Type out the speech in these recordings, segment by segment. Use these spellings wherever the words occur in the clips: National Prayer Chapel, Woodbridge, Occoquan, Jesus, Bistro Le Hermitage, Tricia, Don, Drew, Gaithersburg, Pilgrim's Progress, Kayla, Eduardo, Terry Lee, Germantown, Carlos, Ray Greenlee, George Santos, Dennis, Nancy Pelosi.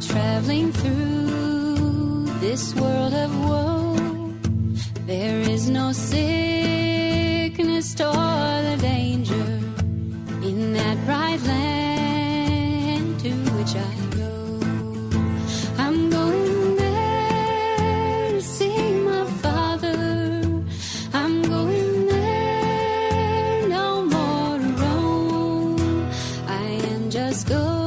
Traveling through this world of woe, there is no sickness or the danger in that bright land to which I go. I'm going there to see my Father. I'm going there no more to roam. I am just going.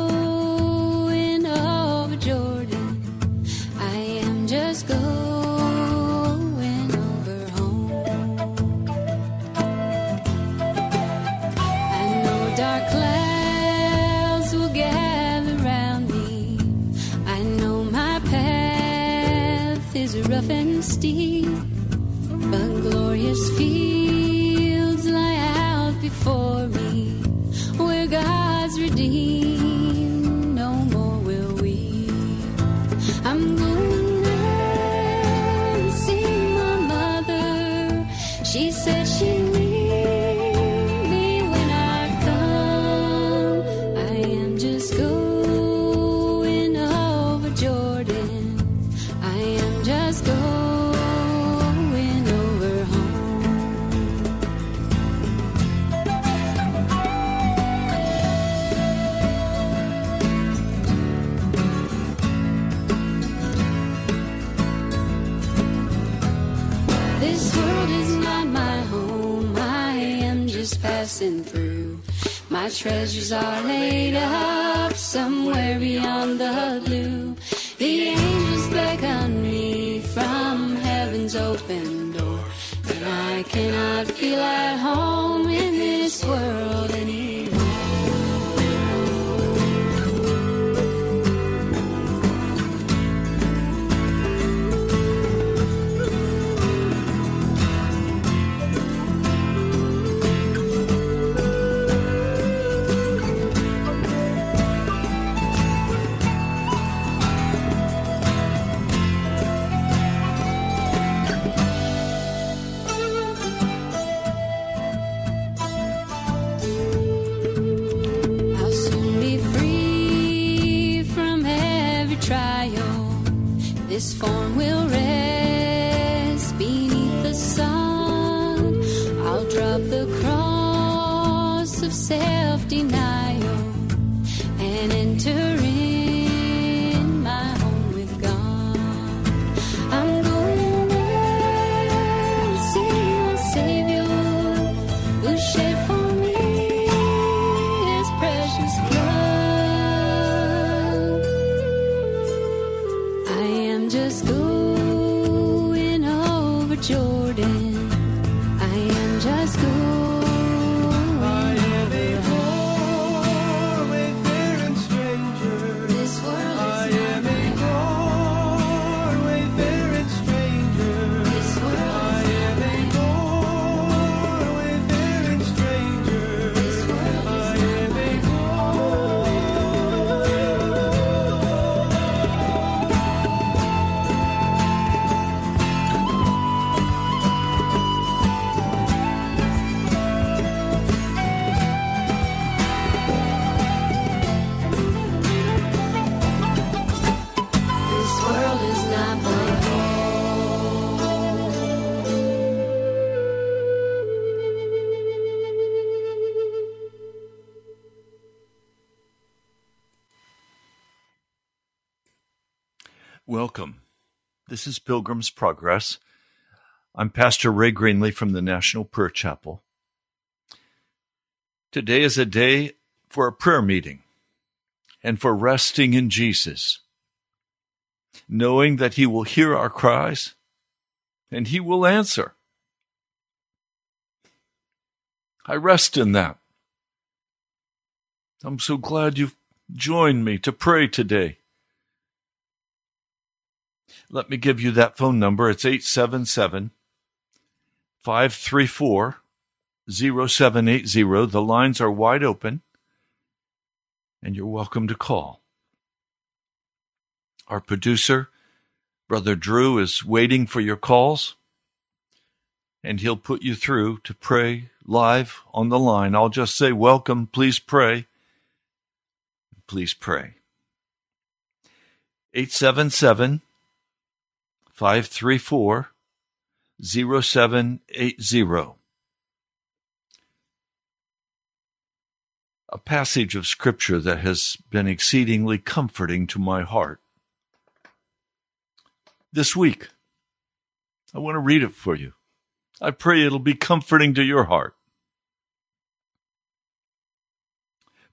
Rough and steep, but glorious fields lie out before me, where God's redeemed no more will we. I'm going there to see my mother. She said she needed me when I come. I am just going. Passing through, my treasures are laid up somewhere beyond the blue. The angels beckon me from heaven's open door, and I cannot feel at home in this world anymore. This form will rest beneath the sun. I'll drop the cross of self-denial and enter in my home with God. I'm going there to see my Savior, who shed for me His precious blood. Just going over Jordan. I am just going. I am a poor wayfarer and stranger. This world I am a poor wayfarer and stranger. This world I am a poor wayfarer and stranger. This world I am a poor. Welcome. This is Pilgrim's Progress. I'm Pastor Ray Greenlee from the National Prayer Chapel. Today is a day for a prayer meeting and for resting in Jesus, knowing that He will hear our cries and He will answer. I rest in that. I'm so glad you've joined me to pray today. Let me give you that phone number. It's 877-534-0780. The lines are wide open, and you're welcome to call. Our producer, Brother Drew, is waiting for your calls, and he'll put you through to pray live on the line. I'll just say, welcome, please pray. Please pray. 877-534-0780. A passage of Scripture that has been exceedingly comforting to my heart. This week, I want to read it for you. I pray it'll be comforting to your heart.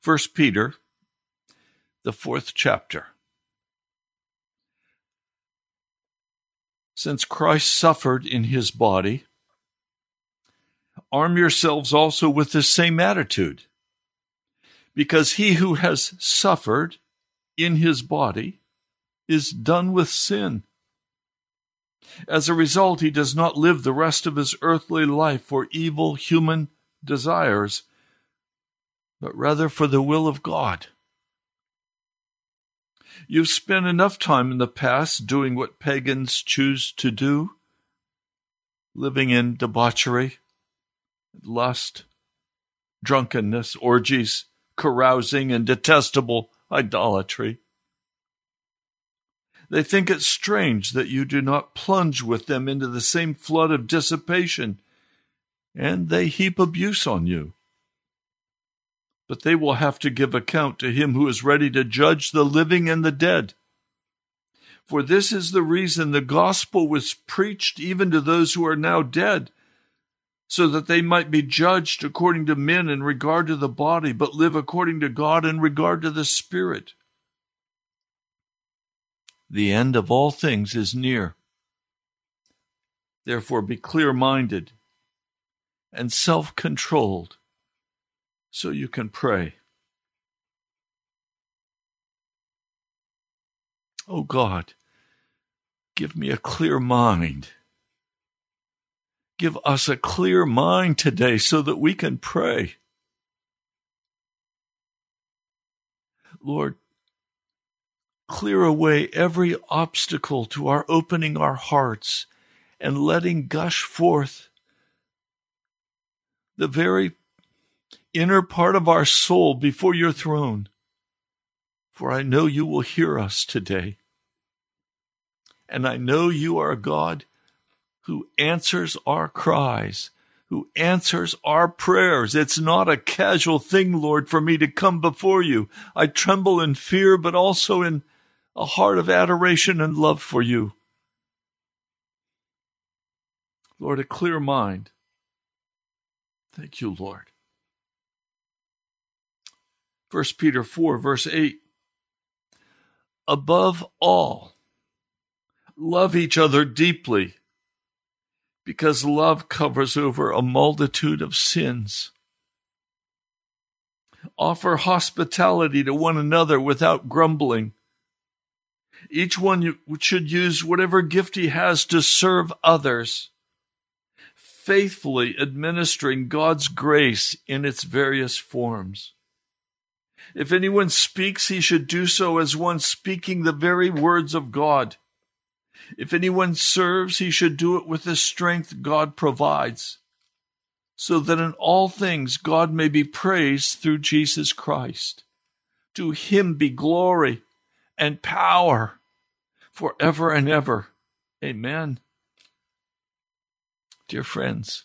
1 Peter, the 4th chapter. Since Christ suffered in his body, arm yourselves also with the same attitude, because he who has suffered in his body is done with sin. As a result, he does not live the rest of his earthly life for evil human desires, but rather for the will of God. You've spent enough time in the past doing what pagans choose to do, living in debauchery, lust, drunkenness, orgies, carousing, and detestable idolatry. They think it strange that you do not plunge with them into the same flood of dissipation, and they heap abuse on you. But they will have to give account to him who is ready to judge the living and the dead. For this is the reason the gospel was preached even to those who are now dead, so that they might be judged according to men in regard to the body, but live according to God in regard to the Spirit. The end of all things is near. Therefore be clear-minded and self-controlled, so you can pray. Oh God, give me a clear mind. Give us a clear mind today so that we can pray. Lord, clear away every obstacle to our opening our hearts and letting gush forth the very inner part of our soul before your throne, for I know you will hear us today. And I know you are a God who answers our cries, who answers our prayers. It's not a casual thing, Lord, for me to come before you. I tremble in fear, but also in a heart of adoration and love for you. Lord, a clear mind. Thank you, Lord. 1 Peter 4, verse 8, above all, love each other deeply, because love covers over a multitude of sins. Offer hospitality to one another without grumbling. Each one should use whatever gift he has to serve others, faithfully administering God's grace in its various forms. If anyone speaks, he should do so as one speaking the very words of God. If anyone serves, he should do it with the strength God provides, so that in all things God may be praised through Jesus Christ. To him be glory and power forever and ever. Amen. Dear friends,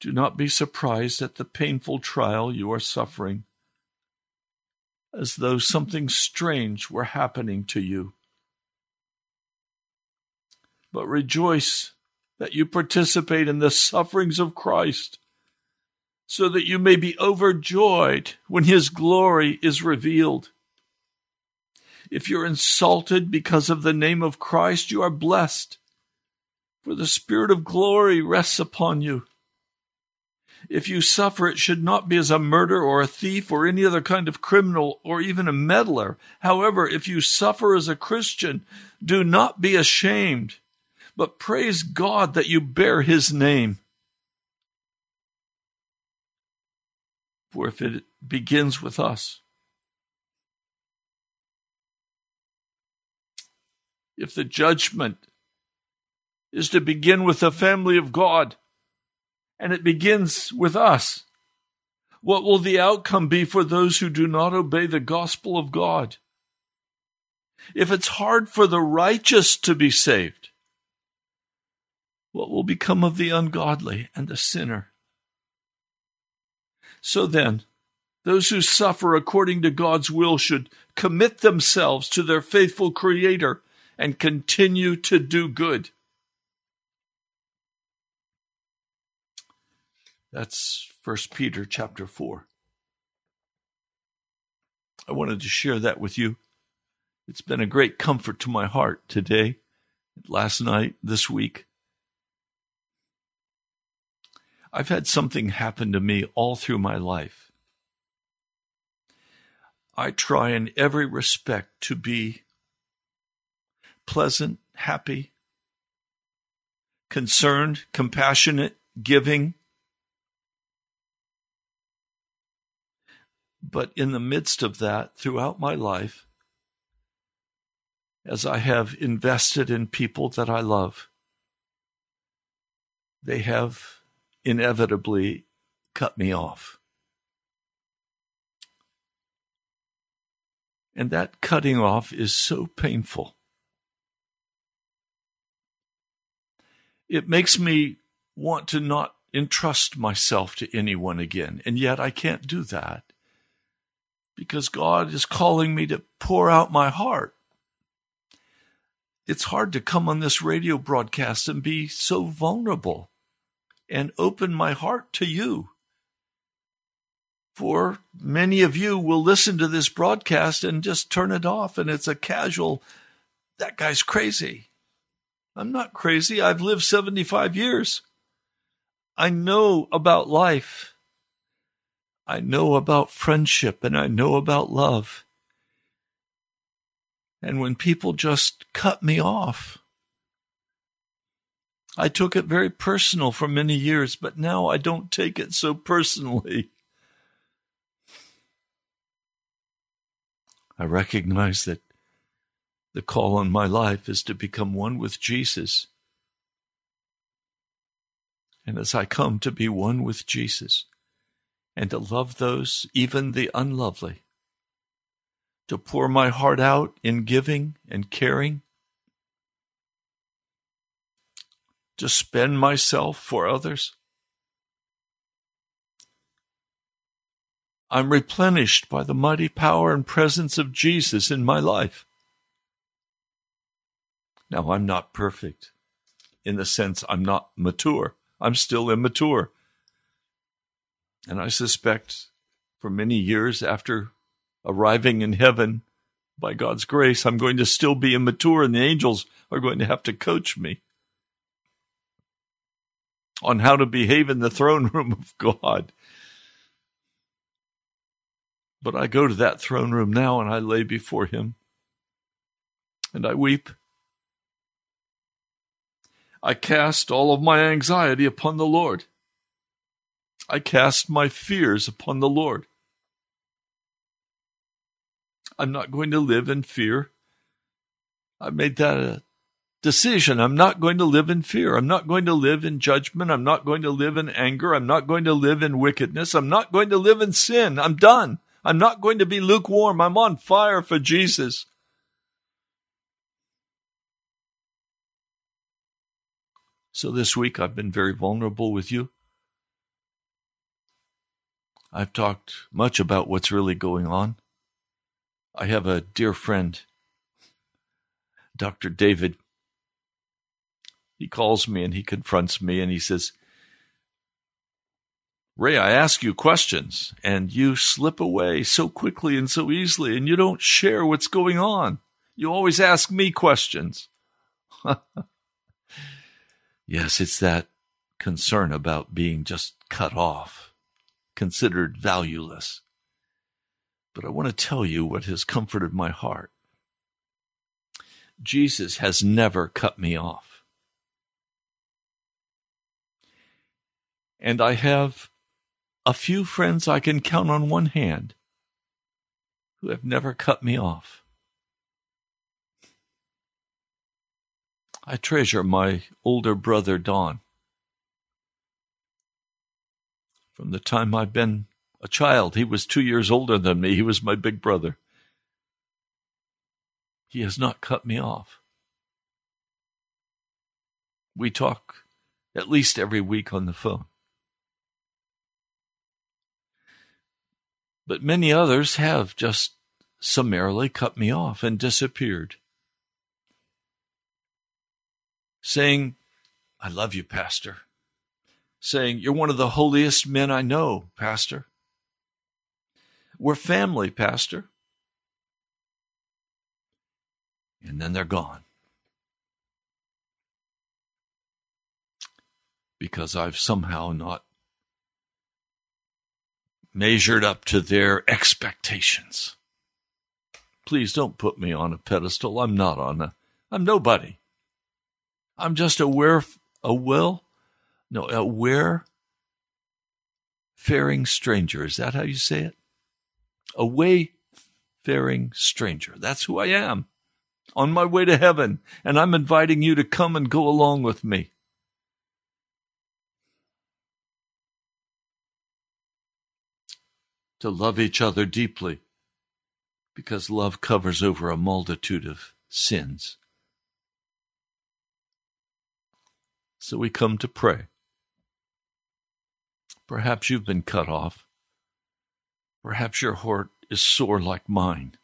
do not be surprised at the painful trial you are suffering, as though something strange were happening to you. But rejoice that you participate in the sufferings of Christ, so that you may be overjoyed when his glory is revealed. If you're insulted because of the name of Christ, you are blessed, for the Spirit of glory rests upon you. If you suffer, it should not be as a murderer or a thief or any other kind of criminal or even a meddler. However, if you suffer as a Christian, do not be ashamed, but praise God that you bear his name. For if it begins with us, if the judgment is to begin with the family of God, and it begins with us, what will the outcome be for those who do not obey the gospel of God? If it's hard for the righteous to be saved, what will become of the ungodly and the sinner? So then, those who suffer according to God's will should commit themselves to their faithful Creator and continue to do good. That's 1 Peter chapter 4. I wanted to share that with you. It's been a great comfort to my heart today, last night, this week. I've had something happen to me all through my life. I try in every respect to be pleasant, happy, concerned, compassionate, giving. But in the midst of that, throughout my life, as I have invested in people that I love, they have inevitably cut me off. And that cutting off is so painful. It makes me want to not entrust myself to anyone again, and yet I can't do that, because God is calling me to pour out my heart. It's hard to come on this radio broadcast and be so vulnerable and open my heart to you. For many of you will listen to this broadcast and just turn it off, and it's a casual, that guy's crazy. I'm not crazy. I've lived 75 years. I know about life. I know about friendship, and I know about love. And when people just cut me off, I took it very personal for many years, but now I don't take it so personally. I recognize that the call on my life is to become one with Jesus. And as I come to be one with Jesus, and to love those, even the unlovely, to pour my heart out in giving and caring, to spend myself for others. I'm replenished by the mighty power and presence of Jesus in my life. Now, I'm not perfect in the sense I'm not mature. I'm still immature. And I suspect for many years after arriving in heaven, by God's grace, I'm going to still be immature, and the angels are going to have to coach me on how to behave in the throne room of God. But I go to that throne room now, and I lay before him, and I weep. I cast all of my anxiety upon the Lord. I cast my fears upon the Lord. I'm not going to live in fear. I made that a decision. I'm not going to live in fear. I'm not going to live in judgment. I'm not going to live in anger. I'm not going to live in wickedness. I'm not going to live in sin. I'm done. I'm not going to be lukewarm. I'm on fire for Jesus. So this week I've been very vulnerable with you. I've talked much about what's really going on. I have a dear friend, Dr. David. He calls me and he confronts me and he says, Ray, I ask you questions and you slip away so quickly and so easily, and you don't share what's going on. You always ask me questions. Yes, it's that concern about being just cut off, considered valueless. But I want to tell you what has comforted my heart. Jesus has never cut me off. And I have a few friends I can count on one hand who have never cut me off. I treasure my older brother, Don. From the time I've been a child, he was 2 years older than me. He was my big brother. He has not cut me off. We talk at least every week on the phone. But many others have just summarily cut me off and disappeared, saying, "I love you, Pastor," saying, "You're one of the holiest men I know, Pastor. We're family, Pastor." And then they're gone. Because I've somehow not measured up to their expectations. Please don't put me on a pedestal. I'm nobody. I'm just a wayfaring stranger. Is that how you say it? A wayfaring stranger. That's who I am. On my way to heaven, and I'm inviting you to come and go along with me. To love each other deeply, because love covers over a multitude of sins. So we come to pray. Perhaps you've been cut off. Perhaps your heart is sore like mine.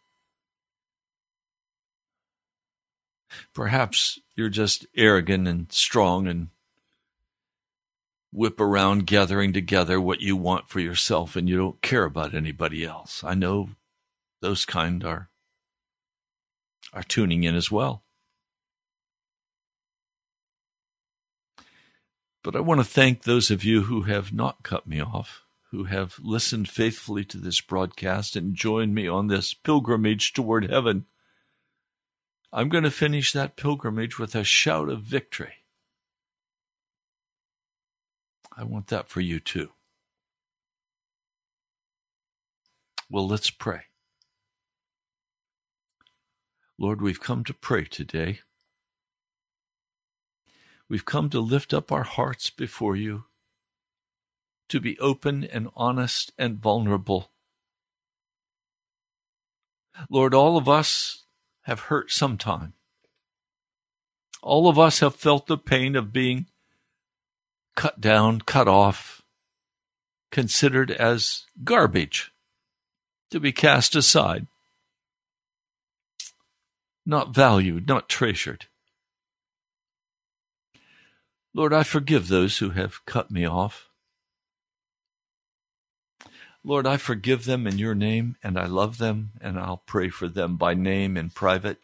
Perhaps you're just arrogant and strong and whip around gathering together what you want for yourself and you don't care about anybody else. I know those kind are tuning in as well. But I want to thank those of you who have not cut me off, who have listened faithfully to this broadcast and joined me on this pilgrimage toward heaven. I'm going to finish that pilgrimage with a shout of victory. I want that for you too. Well, let's pray. Lord, we've come to pray today. We've come to lift up our hearts before you, to be open and honest and vulnerable. Lord, all of us have hurt sometime. All of us have felt the pain of being cut down, cut off, considered as garbage, to be cast aside, not valued, not treasured. Lord, I forgive those who have cut me off. Lord, I forgive them in your name, and I love them, and I'll pray for them by name in private.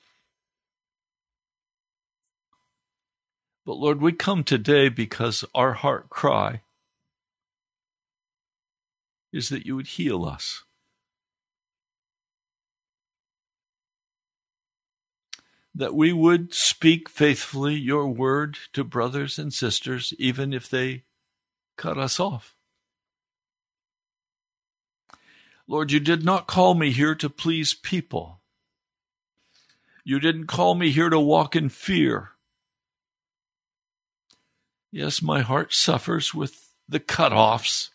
But Lord, we come today because our heart cry is that you would heal us. That we would speak faithfully your word to brothers and sisters, even if they cut us off. Lord, you did not call me here to please people. You didn't call me here to walk in fear. Yes, my heart suffers with the cut-offs.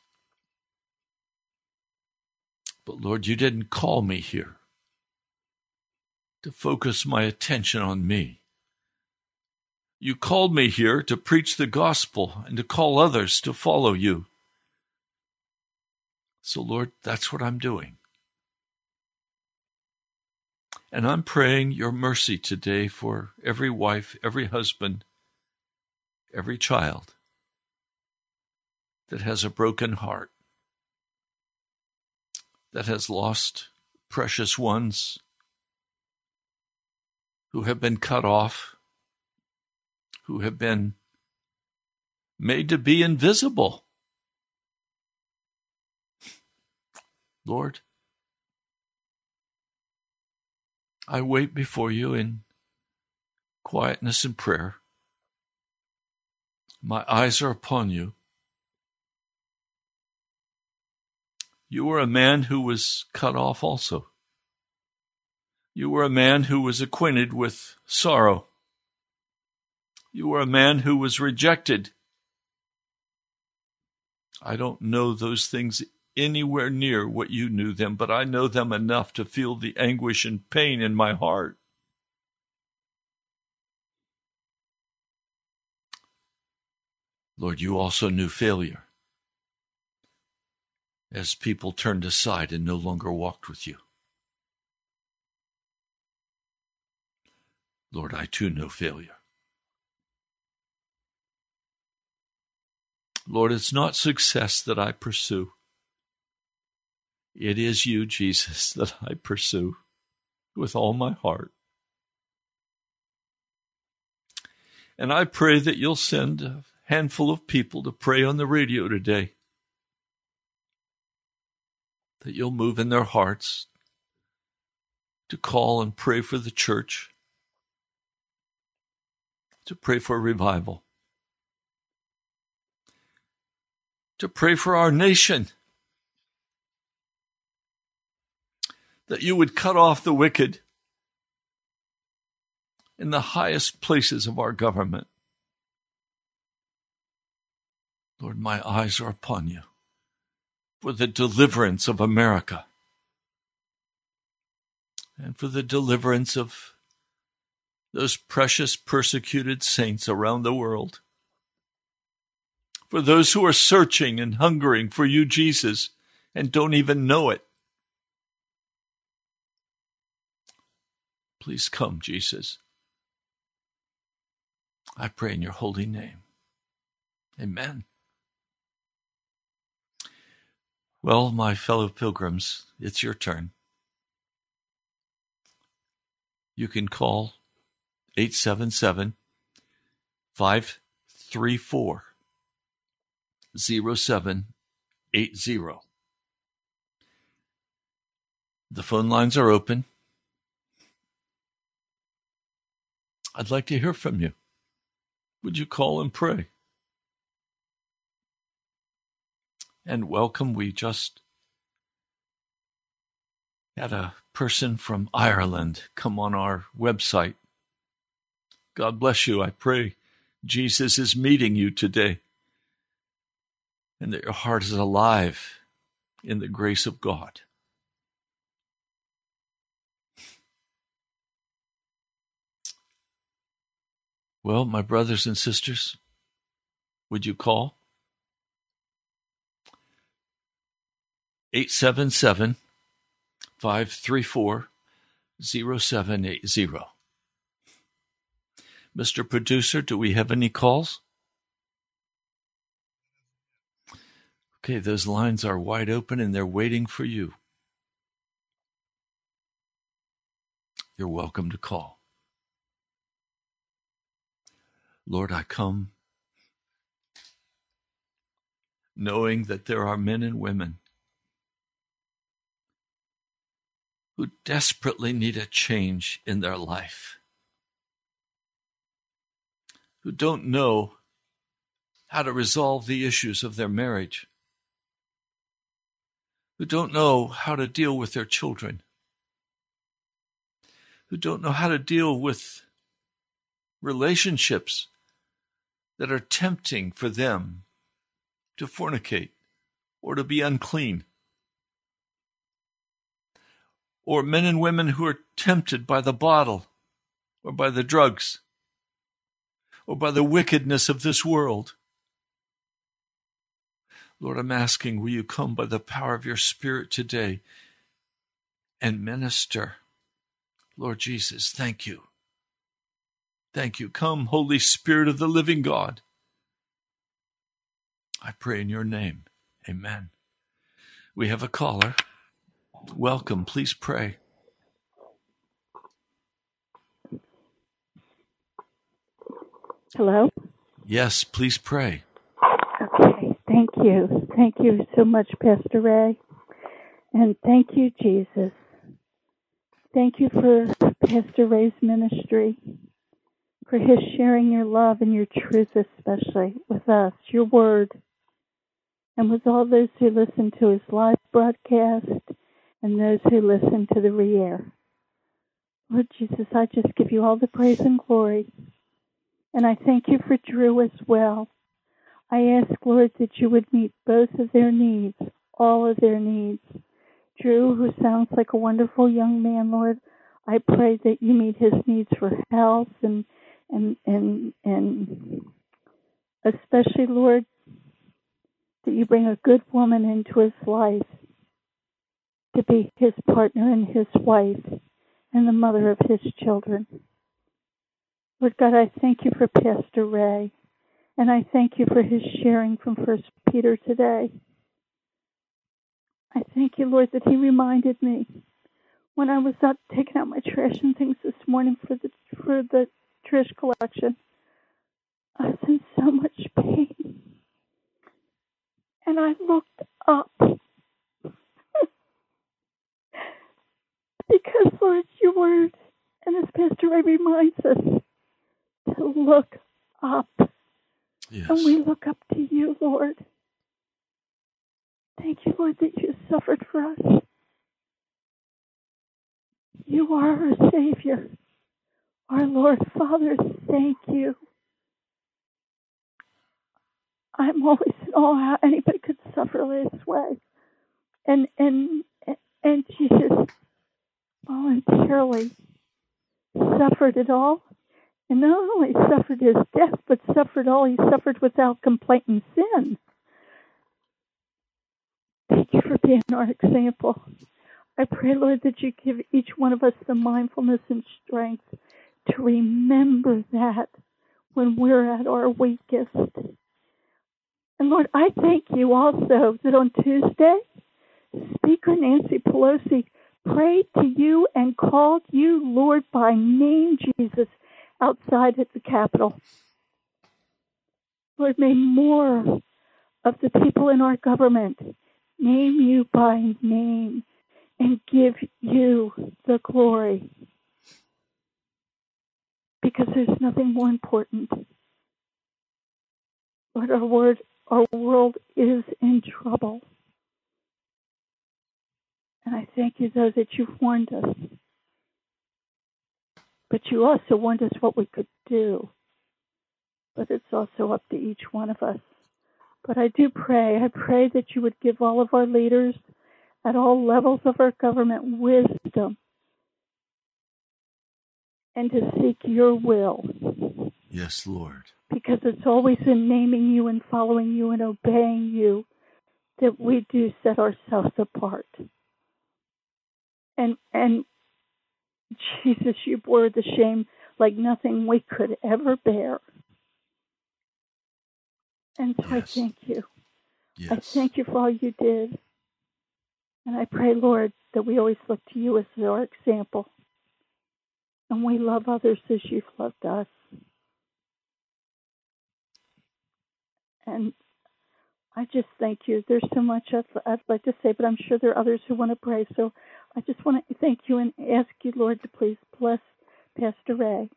But Lord, you didn't call me here to focus my attention on me. You called me here to preach the gospel and to call others to follow you. So, Lord, that's what I'm doing. And I'm praying your mercy today for every wife, every husband, every child that has a broken heart, that has lost precious ones, who have been cut off, who have been made to be invisible. Lord, I wait before you in quietness and prayer. My eyes are upon you. You were a man who was cut off also. You were a man who was acquainted with sorrow. You were a man who was rejected. I don't know those things anywhere near what you knew them, but I know them enough to feel the anguish and pain in my heart. Lord, you also knew failure as people turned aside and no longer walked with you. Lord, I too know failure. Lord, it's not success that I pursue. It is you, Jesus, that I pursue with all my heart. And I pray that you'll send a handful of people to pray on the radio today, that you'll move in their hearts to call and pray for the church, to pray for revival, to pray for our nation, that you would cut off the wicked in the highest places of our government. Lord, my eyes are upon you for the deliverance of America and for the deliverance of those precious persecuted saints around the world, for those who are searching and hungering for you, Jesus, and don't even know it. Please come, Jesus. I pray in your holy name. Amen. Well, my fellow pilgrims, it's your turn. You can call 877-534-0780. The phone lines are open. I'd like to hear from you. Would you call and pray? And welcome, we just had a person from Ireland come on our website. God bless you. I pray Jesus is meeting you today and that your heart is alive in the grace of God. Well, my brothers and sisters, would you call? 877-534-0780. Mr. Producer, do we have any calls? Okay, those lines are wide open and they're waiting for you. You're welcome to call. Lord, I come knowing that there are men and women who desperately need a change in their life, who don't know how to resolve the issues of their marriage, who don't know how to deal with their children, who don't know how to deal with relationships that are tempting for them to fornicate or to be unclean, or men and women who are tempted by the bottle or by the drugs or by the wickedness of this world. Lord, I'm asking, will you come by the power of your Spirit today and minister? Lord Jesus, thank you. Thank you. Come, Holy Spirit of the living God. I pray in your name. Amen. We have a caller. Welcome. Please pray. Hello? Yes, please pray. you. Thank you so much, Pastor Ray. And thank you, Jesus. Thank you for Pastor Ray's ministry, for his sharing your love and your truth, especially with us, your word, and with all those who listen to his live broadcast and those who listen to the re-air. Lord Jesus, I just give you all the praise and glory. And I thank you for Drew as well. I ask, Lord, that you would meet both of their needs, all of their needs. Drew, who sounds like a wonderful young man, Lord, I pray that you meet his needs for health and especially, Lord, that you bring a good woman into his life to be his partner and his wife and the mother of his children. Lord God, I thank you for Pastor Ray, and I thank you for his sharing from 1 Peter today. I thank you, Lord, that he reminded me when I was out taking out my trash and things this morning for the trash collection. I was in so much pain, and I looked up because, Lord, your word, and as Pastor Ray reminds us, to look up. Yes. And we look up to you, Lord. Thank you, Lord, that you suffered for us. You are our Savior, our Lord. Father, thank you. I'm always in awe how anybody could suffer this way. And Jesus voluntarily suffered it all. And not only suffered his death, but suffered all he suffered without complaint and sin. Thank you for being our example. I pray, Lord, that you give each one of us the mindfulness and strength to remember that when we're at our weakest. And, Lord, I thank you also that on Tuesday, Speaker Nancy Pelosi prayed to you and called you, Lord, by name, Jesus, outside at the Capitol. Lord, may more of the people in our government name you by name and give you the glory, because there's nothing more important. Lord, our world is in trouble. And I thank you, though, that you've warned us. But you also warned us what we could do. But it's also up to each one of us. But I do pray. I pray that you would give all of our leaders at all levels of our government wisdom and to seek your will. Yes, Lord. Because it's always in naming you and following you and obeying you that we do set ourselves apart. And Jesus, you bore the shame like nothing we could ever bear. And so yes. I thank you. Yes. I thank you for all you did. And I pray, Lord, that we always look to you as our example. And we love others as you've loved us. And I just thank you. There's so much I'd like to say, but I'm sure there are others who want to pray. So I just want to thank you and ask you, Lord, to please bless Pastor Ray.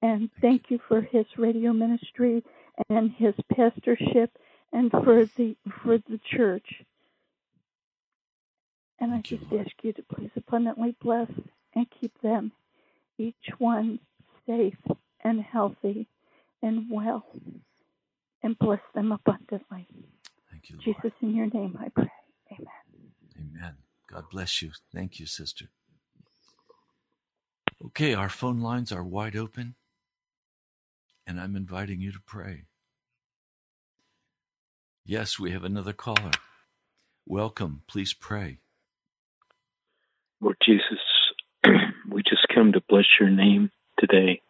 And thank you for his radio ministry and his pastorship and for the church. And I just ask you to please abundantly bless and keep them, each one, safe and healthy and well. And bless them abundantly. Thank you, Lord. Jesus, in your name I pray. Amen. Amen. God bless you. Thank you, sister. Okay, our phone lines are wide open, and I'm inviting you to pray. Yes, we have another caller. Welcome. Please pray. Lord Jesus, we just come to bless your name today.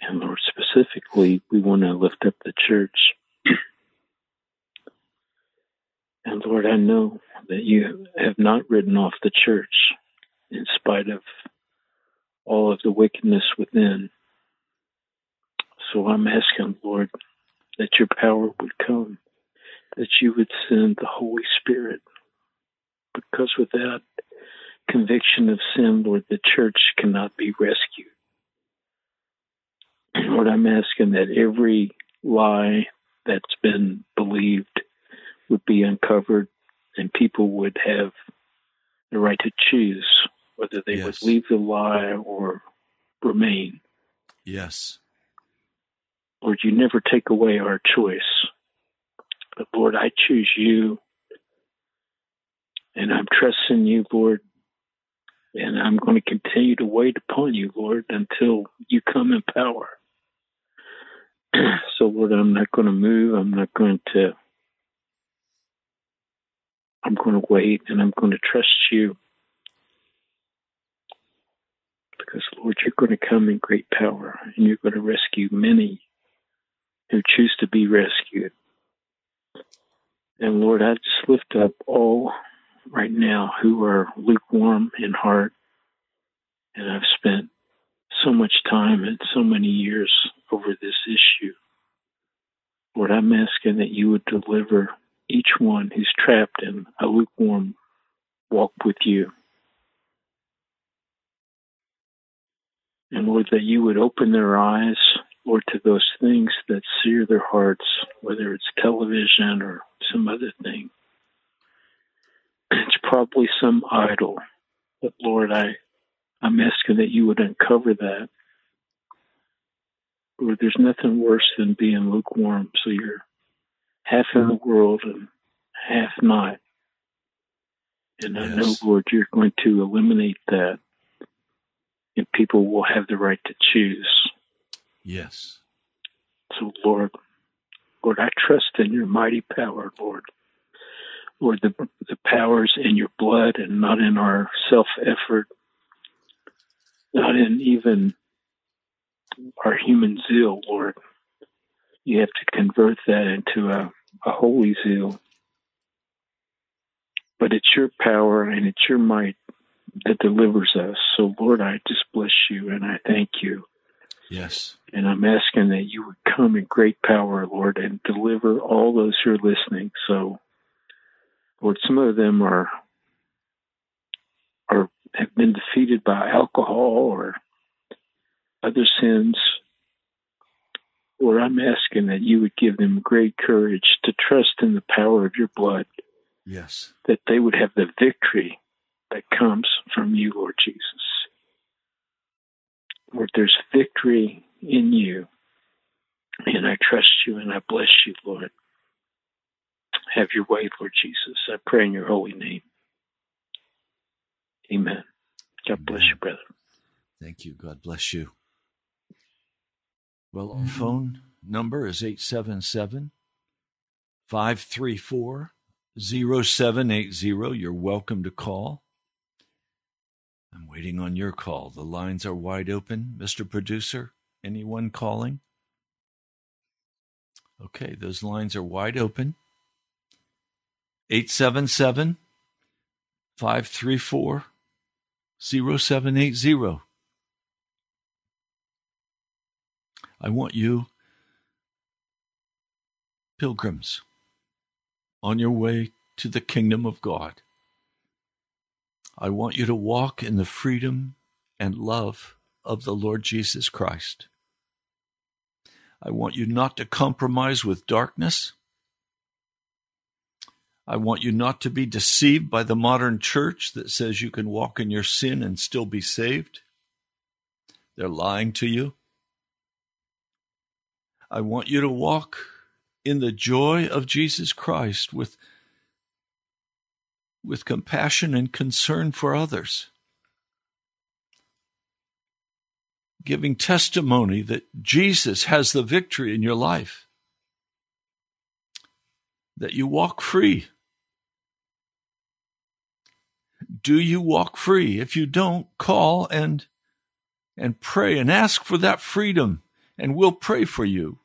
And Lord, specifically, we want to lift up the church. And Lord, I know that you have not written off the church in spite of all of the wickedness within. So I'm asking, Lord, that your power would come, that you would send the Holy Spirit, because without conviction of sin, Lord, the church cannot be rescued. And Lord, I'm asking that every lie that's been believed would be uncovered, and people would have the right to choose whether they would leave the lie or remain. Yes. Lord, you never take away our choice. But Lord, I choose you, and I'm trusting you, Lord, and I'm going to continue to wait upon you, Lord, until you come in power. So, Lord, I'm not going to move. I'm going to wait, and I'm going to trust you. Because, Lord, you're going to come in great power, and you're going to rescue many who choose to be rescued. And, Lord, I just lift up all right now who are lukewarm in heart. And I've spent so much time and so many years over this issue. Lord, I'm asking that you would deliver each one who's trapped in a lukewarm walk with you. And Lord, that you would open their eyes, Lord, to those things that sear their hearts, whether it's television or some other thing. It's probably some idol. But Lord, I'm asking that you would uncover that. Lord, there's nothing worse than being lukewarm, so you're half in the world and half not. And I know, Lord, you're going to eliminate that, and people will have the right to choose. Yes. So, Lord, I trust in your mighty power, Lord. Lord, the power's in your blood and not in our self-effort, not in even our human zeal, Lord. You have to convert that into a holy zeal. But it's your power and it's your might that delivers us. So, Lord, I just bless you and I thank you. Yes. And I'm asking that you would come in great power, Lord, and deliver all those who are listening. So, Lord, some of them are have been defeated by alcohol or other sins. Lord, I'm asking that you would give them great courage to trust in the power of your blood. Yes. That they would have the victory that comes from you, Lord Jesus. Lord, there's victory in you, and I trust you and I bless you, Lord. Have your way, Lord Jesus. I pray in your holy name. Amen. God bless you, brother. Thank you. God bless you. Well, our phone number is 877-534-0780. You're welcome to call. I'm waiting on your call. The lines are wide open. Mr. Producer, anyone calling? Okay, those lines are wide open. 877-534-0780. I want you, pilgrims, on your way to the kingdom of God. I want you to walk in the freedom and love of the Lord Jesus Christ. I want you not to compromise with darkness. I want you not to be deceived by the modern church that says you can walk in your sin and still be saved. They're lying to you. I want you to walk in the joy of Jesus Christ with compassion and concern for others, giving testimony that Jesus has the victory in your life, that you walk free. Do you walk free? If you don't, call and pray and ask for that freedom, and we'll pray for you.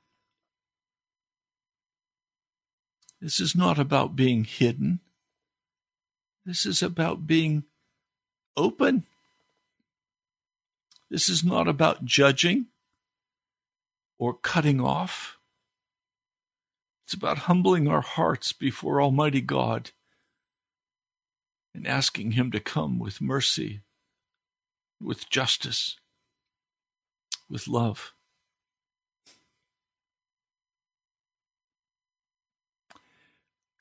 This is not about being hidden. This is about being open. This is not about judging or cutting off. It's about humbling our hearts before Almighty God and asking Him to come with mercy, with justice, with love.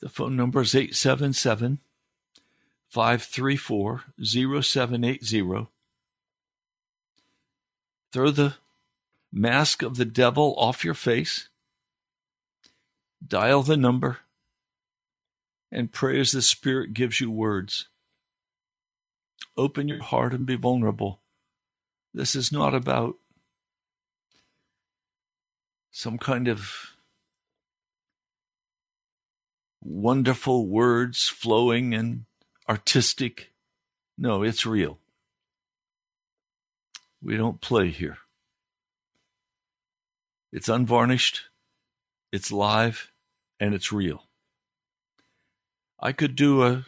The phone number is 877-534-0780. Throw the mask of the devil off your face. Dial the number and pray as the Spirit gives you words. Open your heart and be vulnerable. This is not about some kind of wonderful words flowing and artistic. No, it's real. We don't play here. It's unvarnished, it's live, and it's real. I could do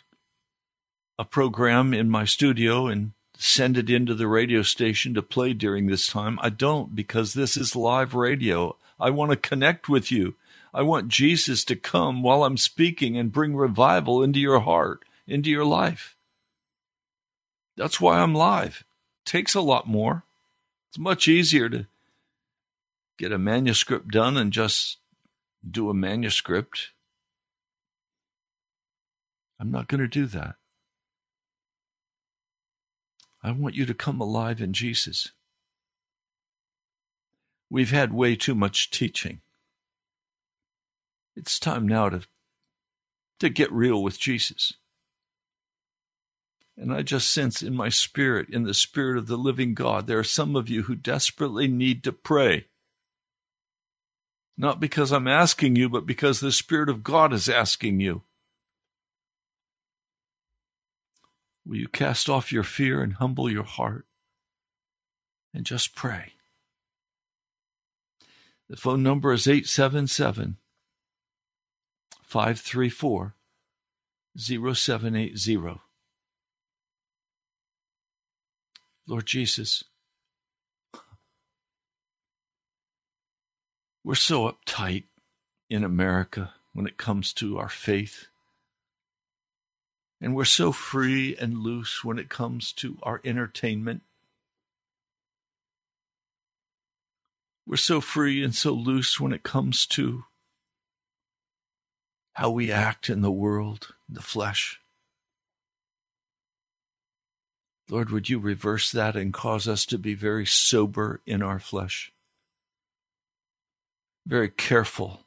a program in my studio and send it into the radio station to play during this time. I don't, because this is live radio. I want to connect with you. I want Jesus to come while I'm speaking and bring revival into your heart, into your life. That's why I'm live. It takes a lot more. It's much easier to get a manuscript done and just do a manuscript. I'm not going to do that. I want you to come alive in Jesus. We've had way too much teaching. It's time now to get real with Jesus. And I just sense in my spirit, in the Spirit of the living God, there are some of you who desperately need to pray. Not because I'm asking you, but because the Spirit of God is asking you. Will you cast off your fear and humble your heart and just pray? The phone number is 877-534-0780. Lord Jesus, we're so uptight in America when it comes to our faith. And we're so free and loose when it comes to our entertainment. We're so free and so loose when it comes to how we act in the world, the flesh. Lord, would you reverse that and cause us to be very sober in our flesh? Very careful,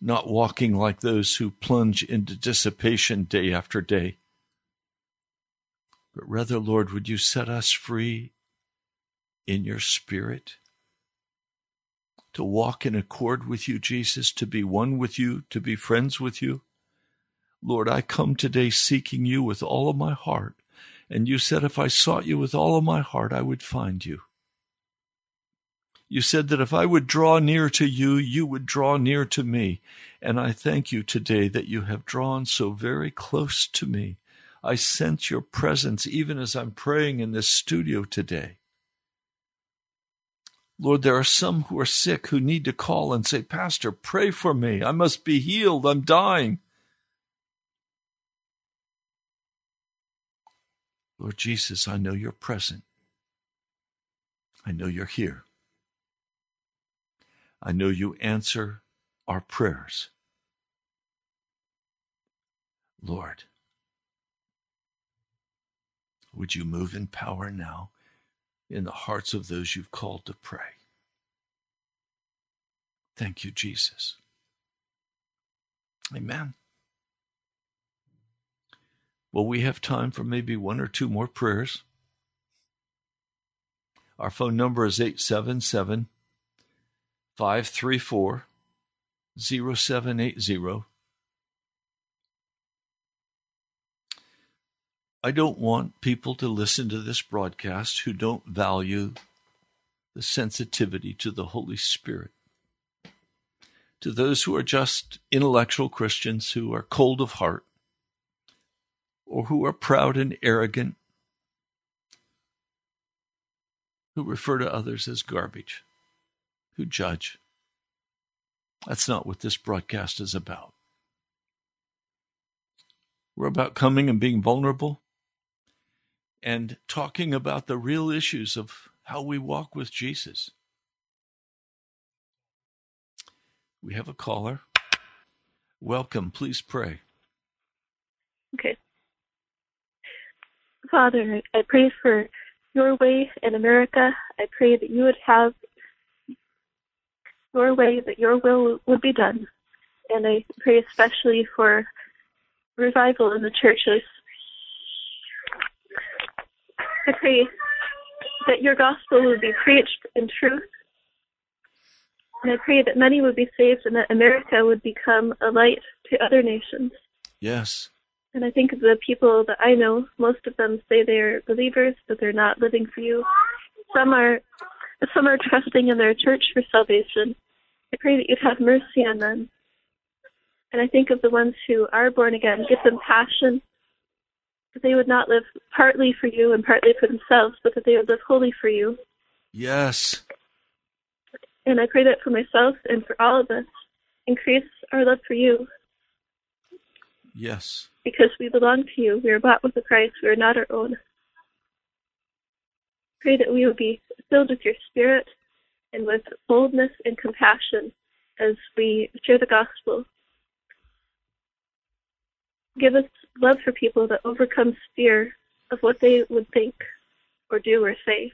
not walking like those who plunge into dissipation day after day. But rather, Lord, would you set us free in your Spirit to walk in accord with you, Jesus, to be one with you, to be friends with you. Lord, I come today seeking you with all of my heart. And you said if I sought you with all of my heart, I would find you. You said that if I would draw near to you, you would draw near to me. And I thank you today that you have drawn so very close to me. I sense your presence even as I'm praying in this studio today. Lord, there are some who are sick who need to call and say, Pastor, pray for me. I must be healed. I'm dying. Lord Jesus, I know you're present. I know you're here. I know you answer our prayers. Lord, would you move in power now in the hearts of those you've called to pray? Thank you, Jesus. Amen. Well, we have time for maybe one or two more prayers. Our phone number is 877-877-877. 534-0780. I don't want people to listen to this broadcast who don't value the sensitivity to the Holy Spirit. To those who are just intellectual Christians who are cold of heart or who are proud and arrogant, who refer to others as garbage, who judge. That's not what this broadcast is about. We're about coming and being vulnerable and talking about the real issues of how we walk with Jesus. We have a caller. Welcome. Please pray. Okay. Father, I pray for your way in America. I pray that you would have your way, that your will would be done. And I pray especially for revival in the churches. I pray that your gospel would be preached in truth. And I pray that many would be saved and that America would become a light to other nations. Yes. And I think of the people that I know, most of them say they're believers, but they're not living for you. Some are trusting in their church for salvation. I pray that you'd have mercy on them. And I think of the ones who are born again, give them passion, that they would not live partly for you and partly for themselves, but that they would live wholly for you. Yes. And I pray that for myself and for all of us. Increase our love for you. Yes. Because we belong to you. We are bought with the price. We are not our own. Pray that we would be filled with your spirit and with boldness and compassion as we share the gospel. Give us love for people that overcomes fear of what they would think or do or say.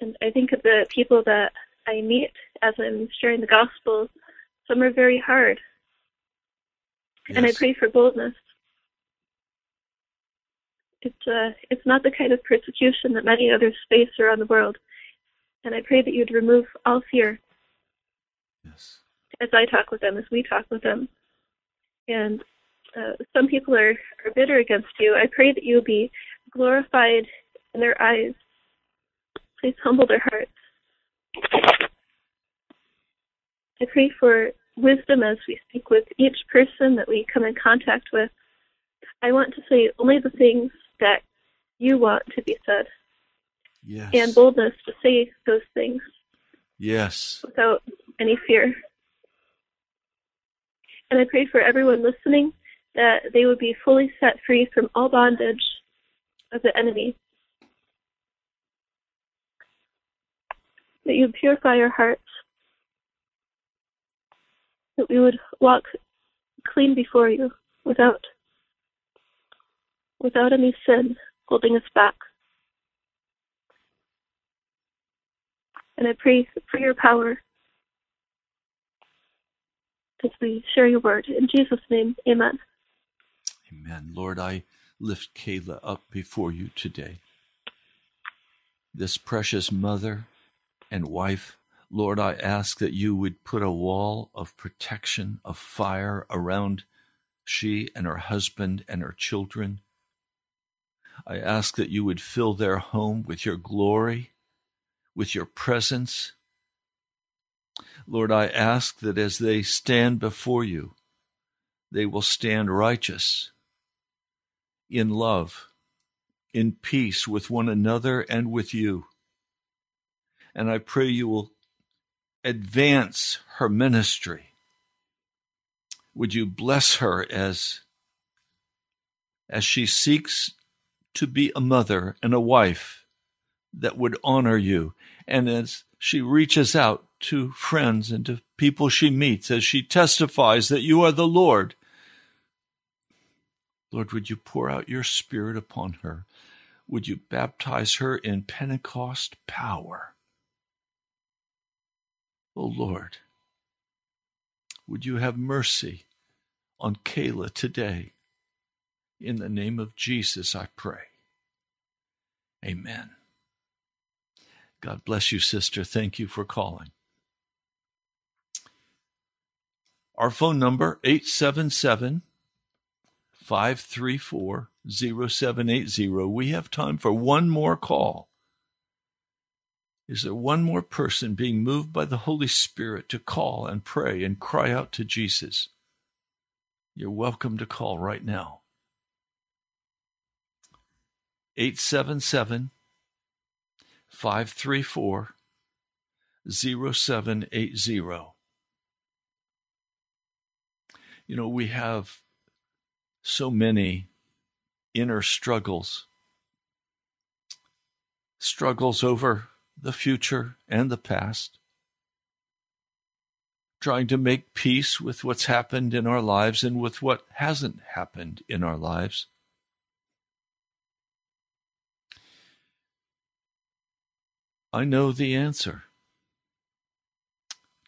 And I think of the people that I meet as I'm sharing the gospel. Some are very hard. Yes. And I pray for boldness. It's not the kind of persecution that many others face around the world. And I pray that you'd remove all fear. Yes. As I talk with them, as we talk with them. And some people are bitter against you. I pray that you'll be glorified in their eyes. Please humble their hearts. I pray for wisdom as we speak with each person that we come in contact with. I want to say only the things that you want to be said. Yes. And boldness to say those things. Yes. Without any fear. And I pray for everyone listening that they would be fully set free from all bondage of the enemy. That you purify our hearts. That we would walk clean before you without any sin holding us back. And I pray for your power as we share your word. In Jesus' name, amen. Amen. Lord, I lift Kayla up before you today. This precious mother and wife, Lord, I ask that you would put a wall of protection, of fire around she and her husband and her children. I ask that you would fill their home with your glory, with your presence. Lord, I ask that as they stand before you, they will stand righteous, in love, in peace with one another and with you. And I pray you will advance her ministry. Would you bless her as she seeks to be a mother and a wife that would honor you. And as she reaches out to friends and to people she meets, as she testifies that you are the Lord, Lord, would you pour out your spirit upon her? Would you baptize her in Pentecost power? Oh Lord, would you have mercy on Kayla today? In the name of Jesus, I pray. Amen. God bless you, sister. Thank you for calling. Our phone number, 877-534-0780. We have time for one more call. Is there one more person being moved by the Holy Spirit to call and pray and cry out to Jesus? You're welcome to call right now. 877-534-0780. 0780. You know, we have so many inner struggles over the future and the past, trying to make peace with what's happened in our lives and with what hasn't happened in our lives. I know the answer.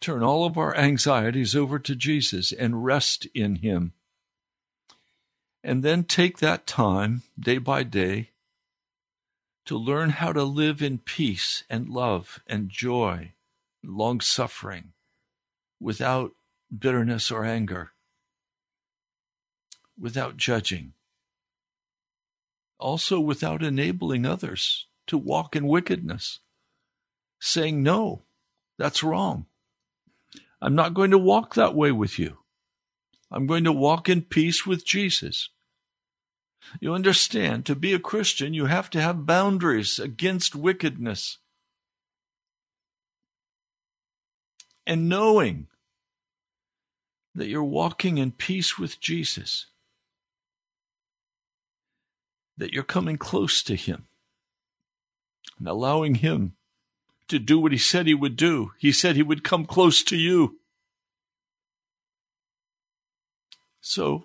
Turn all of our anxieties over to Jesus and rest in him. And then take that time, day by day, to learn how to live in peace and love and joy, long-suffering, without bitterness or anger, without judging, also without enabling others to walk in wickedness, saying, no, that's wrong. I'm not going to walk that way with you. I'm going to walk in peace with Jesus. You understand, to be a Christian, you have to have boundaries against wickedness. And knowing that you're walking in peace with Jesus, that you're coming close to him and allowing him to do what he said he would do. He said he would come close to you. So,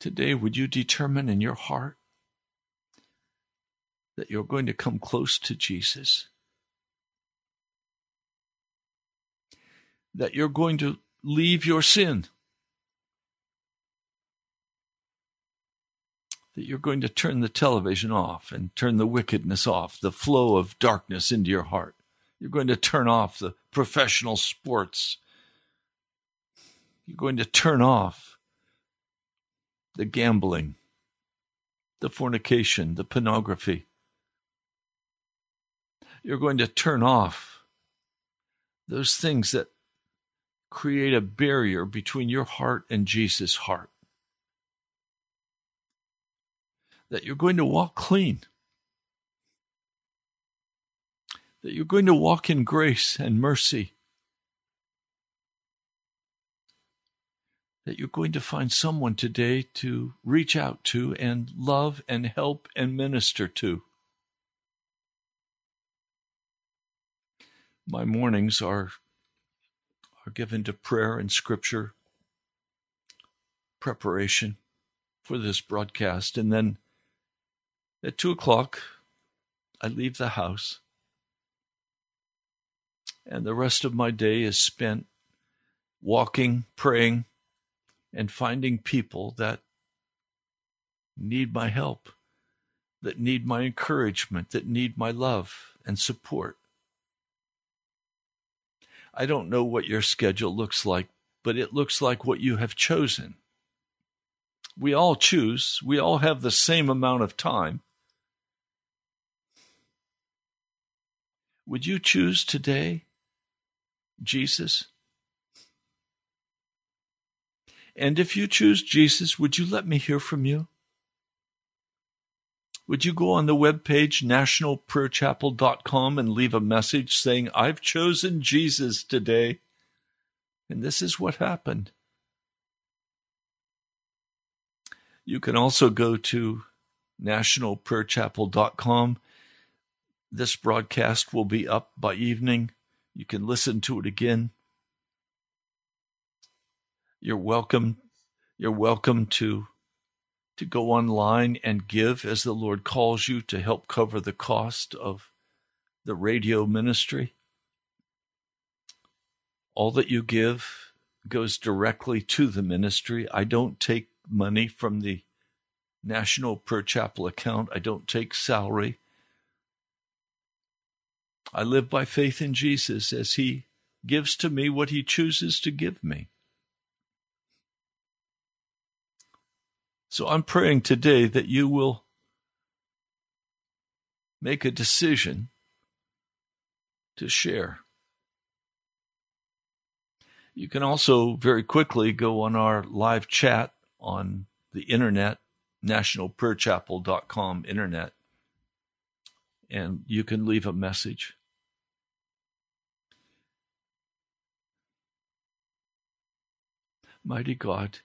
today, would you determine in your heart that you're going to come close to Jesus? That you're going to leave your sin? That you're going to turn the television off and turn the wickedness off, the flow of darkness into your heart. You're going to turn off the professional sports. You're going to turn off the gambling, the fornication, the pornography. You're going to turn off those things that create a barrier between your heart and Jesus' heart. That you're going to walk clean, that you're going to walk in grace and mercy, that you're going to find someone today to reach out to and love and help and minister to. My mornings are given to prayer and scripture, preparation for this broadcast, and then at 2:00, I leave the house, and the rest of my day is spent walking, praying, and finding people that need my help, that need my encouragement, that need my love and support. I don't know what your schedule looks like, but it looks like what you have chosen. We all choose. We all have the same amount of time. Would you choose today, Jesus? And if you choose Jesus, would you let me hear from you? Would you go on the webpage, nationalprayerchapel.com, and leave a message saying, I've chosen Jesus today, and this is what happened. You can also go to nationalprayerchapel.com. This broadcast will be up by evening. You can listen to it again. You're welcome to go online and give as the Lord calls you to help cover the cost of the radio ministry. All that you give goes directly to the ministry. I don't take money from the National Prayer Chapel account. I don't take salary. I live by faith in Jesus as he gives to me what he chooses to give me. So I'm praying today that you will make a decision to share. You can also very quickly go on our live chat on the internet, nationalprayerchapel.com internet, and you can leave a message. Mighty God,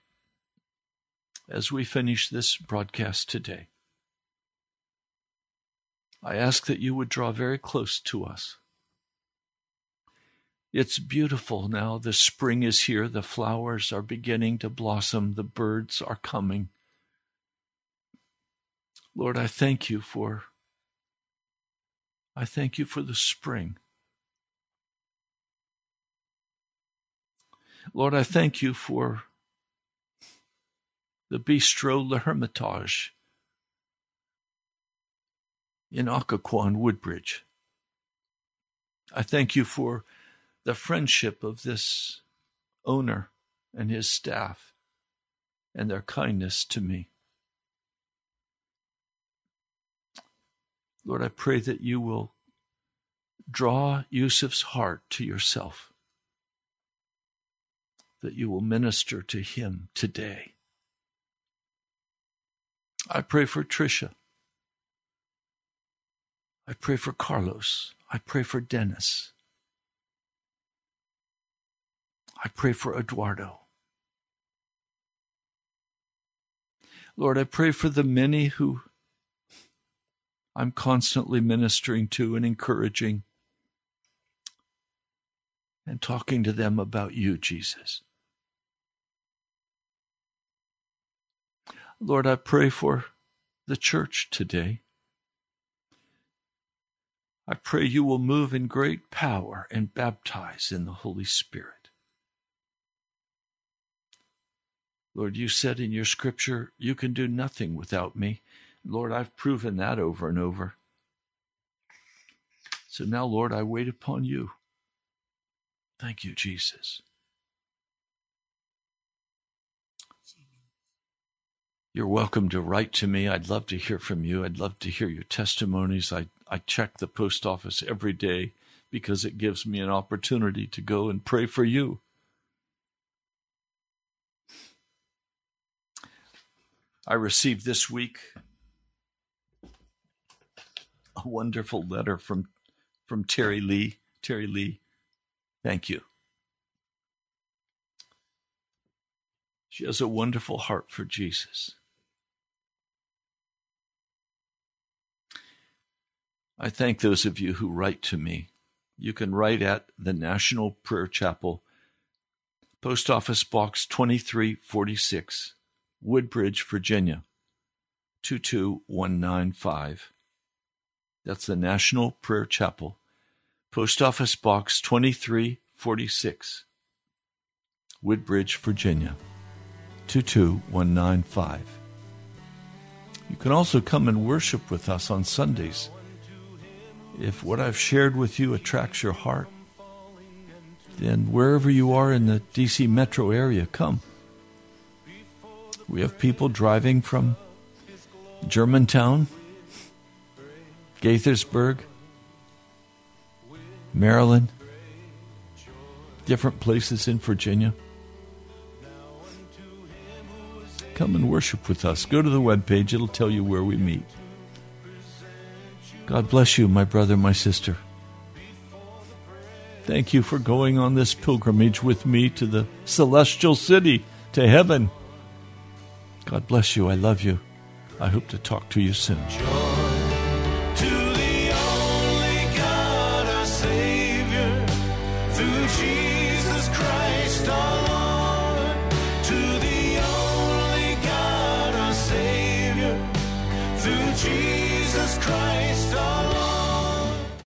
as we finish this broadcast today, I ask that you would draw very close to us. It's beautiful now. The spring is here. The flowers are beginning to blossom. The birds are coming. Lord, I thank you for the spring. Lord, I thank you for the Bistro Le Hermitage in Occoquan, Woodbridge. I thank you for the friendship of this owner and his staff and their kindness to me. Lord, I pray that you will draw Yusuf's heart to yourself, that you will minister to him today. I pray for Tricia. I pray for Carlos. I pray for Dennis. I pray for Eduardo. Lord, I pray for the many who I'm constantly ministering to and encouraging and talking to them about you, Jesus. Lord, I pray for the church today. I pray you will move in great power and baptize in the Holy Spirit. Lord, you said in your scripture, you can do nothing without me. Lord, I've proven that over and over. So now, Lord, I wait upon you. Thank you, Jesus. You're welcome to write to me. I'd love to hear from you. I'd love to hear your testimonies. I check the post office every day because it gives me an opportunity to go and pray for you. I received this week a wonderful letter from Terry Lee. Terry Lee, thank you. She has a wonderful heart for Jesus. I thank those of you who write to me. You can write at the National Prayer Chapel, Post Office Box 2346, Woodbridge, Virginia, 22195. That's the National Prayer Chapel, Post Office Box 2346, Woodbridge, Virginia, 22195. You can also come and worship with us on Sundays. If what I've shared with you attracts your heart, then wherever you are in the D.C. metro area, come. We have people driving from Germantown, Gaithersburg, Maryland, different places in Virginia. Come and worship with us. Go to the webpage. It'll tell you where we meet. God bless you, my brother, my sister. Thank you for going on this pilgrimage with me to the celestial city, to heaven. God bless you. I love you. I hope to talk to you soon. Christ.